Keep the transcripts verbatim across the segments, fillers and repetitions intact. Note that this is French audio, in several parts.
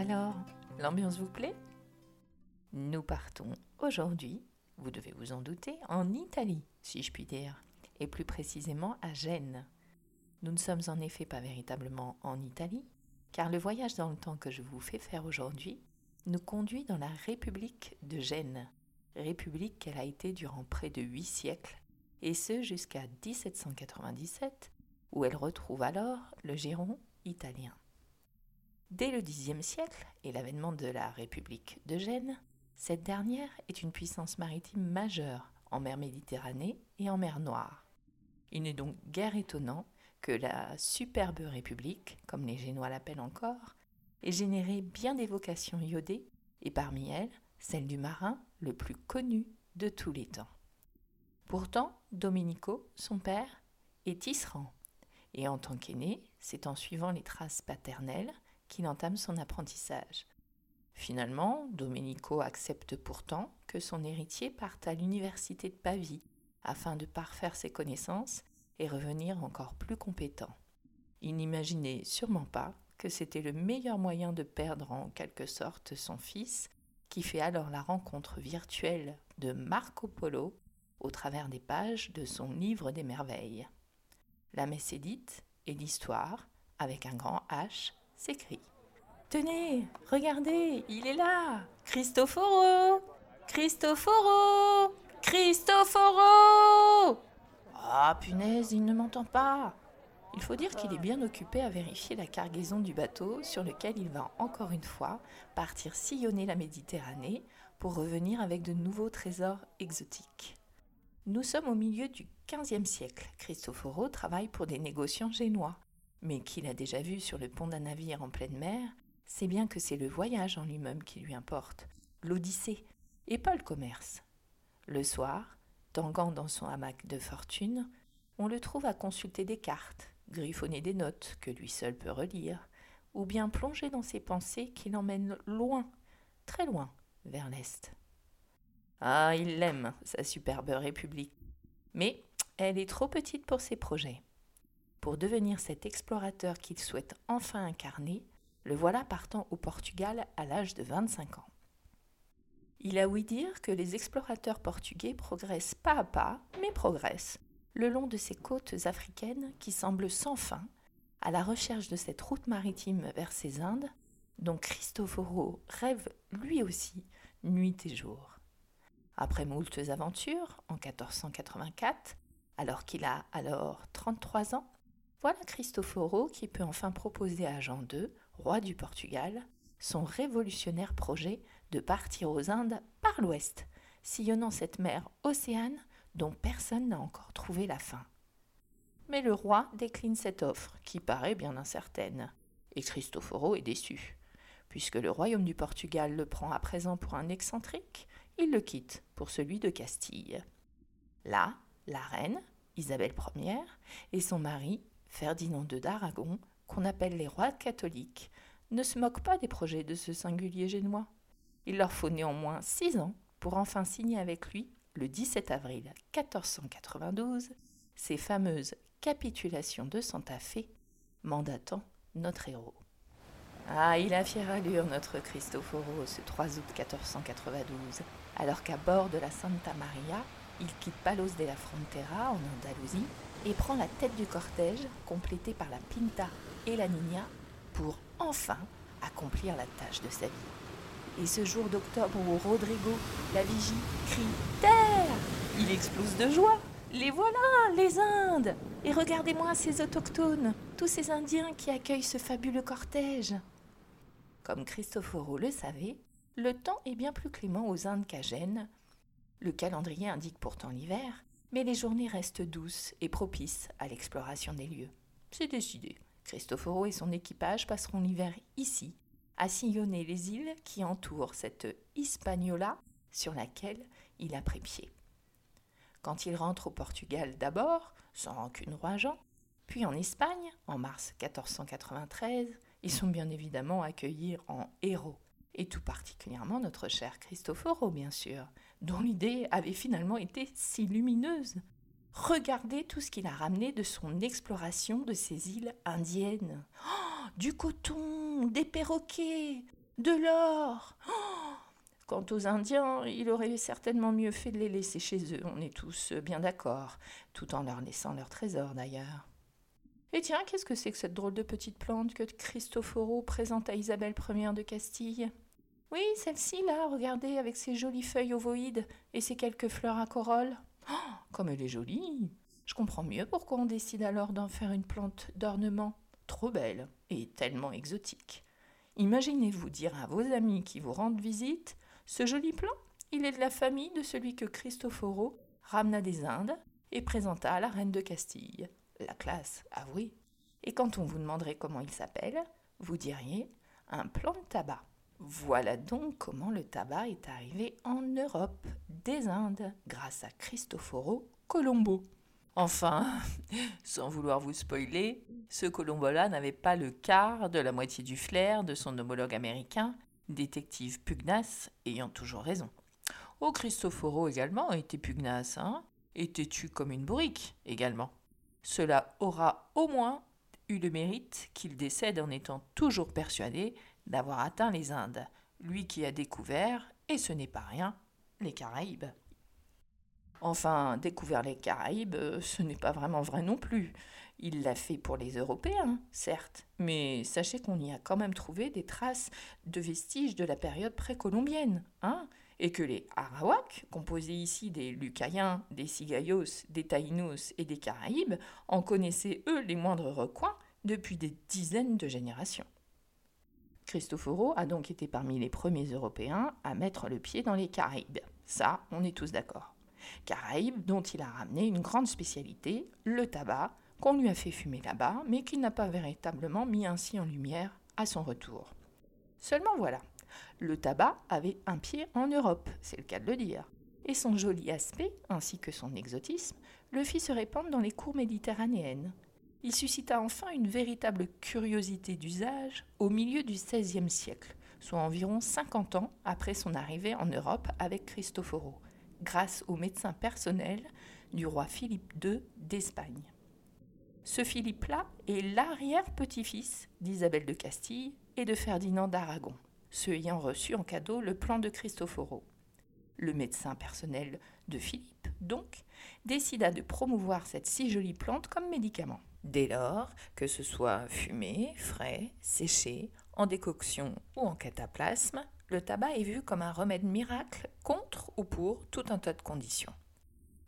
Alors, l'ambiance vous plaît? Nous partons aujourd'hui, vous devez vous en douter, en Italie, si je puis dire, et plus précisément à Gênes. Nous ne sommes en effet pas véritablement en Italie, car le voyage dans le temps que je vous fais faire aujourd'hui nous conduit dans la République de Gênes, république qu'elle a été durant près de huit siècles, et ce jusqu'à dix-sept cent quatre-vingt-dix-sept, où elle retrouve alors le giron italien. Dès le dixième siècle et l'avènement de la République de Gênes, cette dernière est une puissance maritime majeure en mer Méditerranée et en mer Noire. Il n'est donc guère étonnant que la superbe République, comme les Génois l'appellent encore, ait généré bien des vocations iodées, et parmi elles, celle du marin le plus connu de tous les temps. Pourtant, Domenico, son père, est tisserand, et en tant qu'aîné, c'est en suivant les traces paternelles qu'il entame son apprentissage. Finalement, Domenico accepte pourtant que son héritier parte à l'université de Pavie, afin de parfaire ses connaissances et revenir encore plus compétent. Il n'imaginait sûrement pas que c'était le meilleur moyen de perdre en quelque sorte son fils, qui fait alors la rencontre virtuelle de Marco Polo au travers des pages de son livre des merveilles. La messe est dite et l'histoire, avec un grand H, s'écrit. « Tenez, regardez, il est là! Cristoforo! Cristoforo! Cristoforo !»« Ah, oh, punaise, il ne m'entend pas !» Il faut dire qu'il est bien occupé à vérifier la cargaison du bateau sur lequel il va encore une fois partir sillonner la Méditerranée pour revenir avec de nouveaux trésors exotiques. Nous sommes au milieu du quinzième siècle. Cristoforo travaille pour des négociants génois, mais qu'il a déjà vu sur le pont d'un navire en pleine mer, c'est bien que c'est le voyage en lui-même qui lui importe, l'odyssée, et pas le commerce. Le soir, tanguant dans son hamac de fortune, on le trouve à consulter des cartes, griffonner des notes que lui seul peut relire, ou bien plonger dans ses pensées qui l'emmènent loin, très loin, vers l'Est. Ah, il l'aime, sa superbe république, mais elle est trop petite pour ses projets. Pour devenir cet explorateur qu'il souhaite enfin incarner, le voilà partant au Portugal à l'âge de vingt-cinq ans. Il a ouï dire que les explorateurs portugais progressent pas à pas, mais progressent, le long de ces côtes africaines qui semblent sans fin, à la recherche de cette route maritime vers ces Indes, dont Cristoforo rêve lui aussi nuit et jour. Après moultes aventures, en quatorze cent quatre-vingt-quatre, alors qu'il a alors trente-trois ans, voilà Cristoforo qui peut enfin proposer à Jean deux, roi du Portugal, son révolutionnaire projet de partir aux Indes par l'ouest, sillonnant cette mer océane dont personne n'a encore trouvé la fin. Mais le roi décline cette offre, qui paraît bien incertaine, et Cristoforo est déçu. Puisque le royaume du Portugal le prend à présent pour un excentrique, il le quitte pour celui de Castille. Là, la reine, Isabelle première, et son mari, Ferdinand deux d'Aragon, qu'on appelle les rois catholiques, ne se moquent pas des projets de ce singulier génois. Il leur faut néanmoins six ans pour enfin signer avec lui le dix-sept avril quatorze cent quatre-vingt-douze, ces fameuses capitulations de Santa Fé, mandatant notre héros. Ah, il a fière allure notre Cristoforo ce trois août quatorze cent quatre-vingt-douze, alors qu'à bord de la Santa Maria, il quitte Palos de la Frontera en Andalousie et prend la tête du cortège, complété par la Pinta et la Niña, pour enfin accomplir la tâche de sa vie. Et ce jour d'octobre où Rodrigo, la vigie, crie « Terre !» Il explose de joie. Les voilà, les Indes! Et regardez-moi ces autochtones, tous ces Indiens qui accueillent ce fabuleux cortège. Comme Cristoforo le savait, le temps est bien plus clément aux Indes qu'à Gênes. Le calendrier indique pourtant l'hiver, mais les journées restent douces et propices à l'exploration des lieux. C'est décidé, Cristoforo et son équipage passeront l'hiver ici, à sillonner les îles qui entourent cette Hispaniola sur laquelle il a pris pied. Quand il rentre au Portugal d'abord, sans rancune roi Jean, puis en Espagne, en mars quatorze cent quatre-vingt-treize, ils sont bien évidemment accueillis en héros, et tout particulièrement notre cher Cristoforo, bien sûr, dont l'idée avait finalement été si lumineuse. Regardez tout ce qu'il a ramené de son exploration de ces îles indiennes. Oh, du coton, des perroquets, de l'or. Oh ! Quant aux Indiens, il aurait certainement mieux fait de les laisser chez eux, on est tous bien d'accord, tout en leur laissant leur trésor d'ailleurs. Et tiens, qu'est-ce que c'est que cette drôle de petite plante que Cristoforo présente à Isabelle Première de Castille ? Oui, celle-ci là, regardez, avec ses jolies feuilles ovoïdes et ses quelques fleurs à corolle. Oh, comme elle est jolie ! Je comprends mieux pourquoi on décide alors d'en faire une plante d'ornement, trop belle et tellement exotique. Imaginez-vous dire à vos amis qui vous rendent visite: ce joli plant, il est de la famille de celui que Cristoforo ramena des Indes et présenta à la reine de Castille. La classe, avouez. Et quand on vous demanderait comment il s'appelle, vous diriez un plant de tabac. Voilà donc comment le tabac est arrivé en Europe, des Indes, grâce à Cristoforo Colombo. Enfin, sans vouloir vous spoiler, ce Colombo-là n'avait pas le quart de la moitié du flair de son homologue américain, détective pugnace ayant toujours raison. Oh, Cristoforo également était pugnace, hein, et têtu comme une bourrique également. Cela aura au moins eu le mérite qu'il décède en étant toujours persuadé d'avoir atteint les Indes, lui qui a découvert, et ce n'est pas rien, les Caraïbes. Enfin, découvert les Caraïbes, ce n'est pas vraiment vrai non plus. Il l'a fait pour les Européens, certes, mais sachez qu'on y a quand même trouvé des traces de vestiges de la période précolombienne, hein, et que les Arawaks, composés ici des Lucayens, des Cigayos, des Taïnos et des Caraïbes, en connaissaient eux les moindres recoins depuis des dizaines de générations. Cristoforo a donc été parmi les premiers Européens à mettre le pied dans les Caraïbes. Ça, on est tous d'accord. Caraïbes dont il a ramené une grande spécialité, le tabac, qu'on lui a fait fumer là-bas, mais qu'il n'a pas véritablement mis ainsi en lumière à son retour. Seulement voilà, le tabac avait un pied en Europe, c'est le cas de le dire, et son joli aspect, ainsi que son exotisme, le fit se répandre dans les cours méditerranéennes. Il suscita enfin une véritable curiosité d'usage au milieu du seizième siècle, soit environ cinquante ans après son arrivée en Europe avec Cristoforo, grâce au médecin personnel du roi Philippe Deux d'Espagne. Ce Philippe-là est l'arrière-petit-fils d'Isabelle de Castille et de Ferdinand d'Aragon, ceux ayant reçu en cadeau le plan de Cristoforo. Le médecin personnel de Philippe, donc, décida de promouvoir cette si jolie plante comme médicament. Dès lors, que ce soit fumé, frais, séché, en décoction ou en cataplasme, le tabac est vu comme un remède miracle contre ou pour tout un tas de conditions.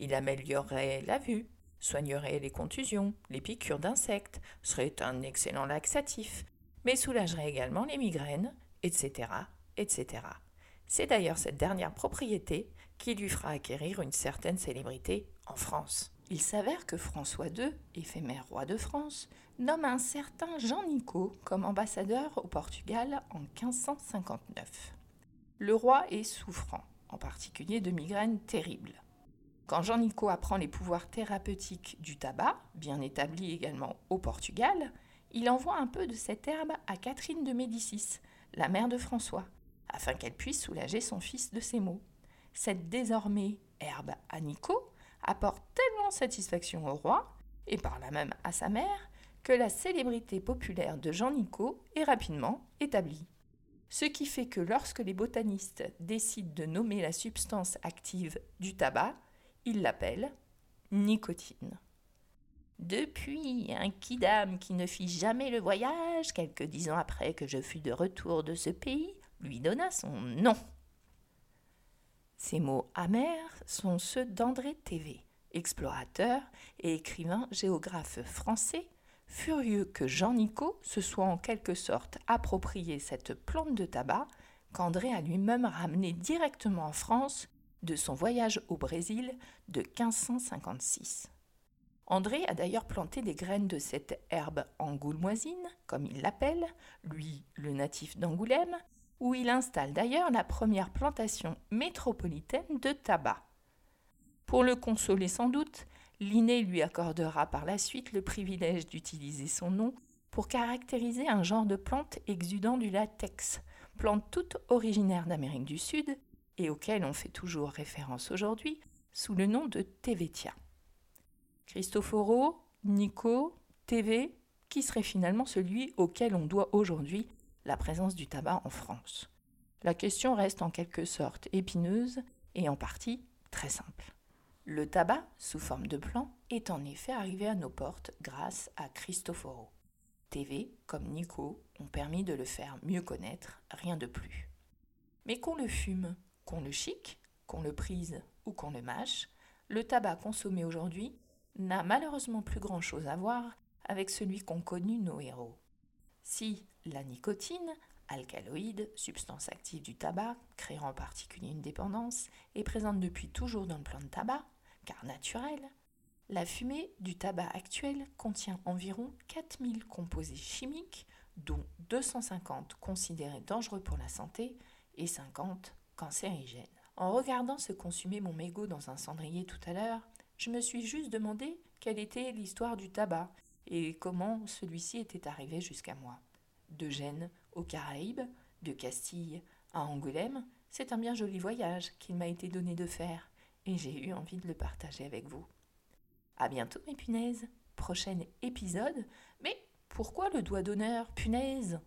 Il améliorerait la vue, soignerait les contusions, les piqûres d'insectes, serait un excellent laxatif, mais soulagerait également les migraines, et cetera, et cetera. C'est d'ailleurs cette dernière propriété qui lui fera acquérir une certaine célébrité en France. Il s'avère que François Deux, éphémère roi de France, nomme un certain Jean Nicot comme ambassadeur au Portugal en quinze cent cinquante-neuf. Le roi est souffrant, en particulier de migraines terribles. Quand Jean Nicot apprend les pouvoirs thérapeutiques du tabac, bien établi également au Portugal, il envoie un peu de cette herbe à Catherine de Médicis, la mère de François, afin qu'elle puisse soulager son fils de ses maux. Cette désormais herbe à Nicot apporte tellement satisfaction au roi, et par là même à sa mère, que la célébrité populaire de Jean Nicot est rapidement établie. Ce qui fait que lorsque les botanistes décident de nommer la substance active du tabac, ils l'appellent nicotine. Depuis, un quidam qui ne fit jamais le voyage, quelques dix ans après que je fus de retour de ce pays, lui donna son nom. Ces mots amers sont ceux d'André Thévet, explorateur et écrivain géographe français, furieux que Jean Nicot se soit en quelque sorte approprié cette plante de tabac qu'André a lui-même ramenée directement en France de son voyage au Brésil de quinze cent cinquante-six. André a d'ailleurs planté des graines de cette herbe angoumoisine, comme il l'appelle, lui le natif d'Angoulême, où il installe d'ailleurs la première plantation métropolitaine de tabac. Pour le consoler sans doute, Linné lui accordera par la suite le privilège d'utiliser son nom pour caractériser un genre de plante exudant du latex, plante toute originaire d'Amérique du Sud et auquel on fait toujours référence aujourd'hui sous le nom de Thevetia. Cristoforo, Nicot, Thévet, qui serait finalement celui auquel on doit aujourd'hui la présence du tabac en France. La question reste en quelque sorte épineuse et en partie très simple. Le tabac, sous forme de plan, est en effet arrivé à nos portes grâce à Cristoforo. T V, comme Nicot, ont permis de le faire mieux connaître, rien de plus. Mais qu'on le fume, qu'on le chique, qu'on le prise ou qu'on le mâche, le tabac consommé aujourd'hui n'a malheureusement plus grand-chose à voir avec celui qu'ont connu nos héros. Si la nicotine, alcaloïde, substance active du tabac, créant en particulier une dépendance, est présente depuis toujours dans le plan de tabac, car naturel, la fumée du tabac actuel contient environ quatre mille composés chimiques, dont deux cent cinquante considérés dangereux pour la santé et cinquante cancérigènes. En regardant se consumer mon mégot dans un cendrier tout à l'heure, je me suis juste demandé quelle était l'histoire du tabac et comment celui-ci était arrivé jusqu'à moi. De Gênes aux Caraïbes, de Castille à Angoulême, c'est un bien joli voyage qu'il m'a été donné de faire et j'ai eu envie de le partager avec vous. À bientôt mes punaises, prochain épisode, mais pourquoi le doigt d'honneur, punaise ?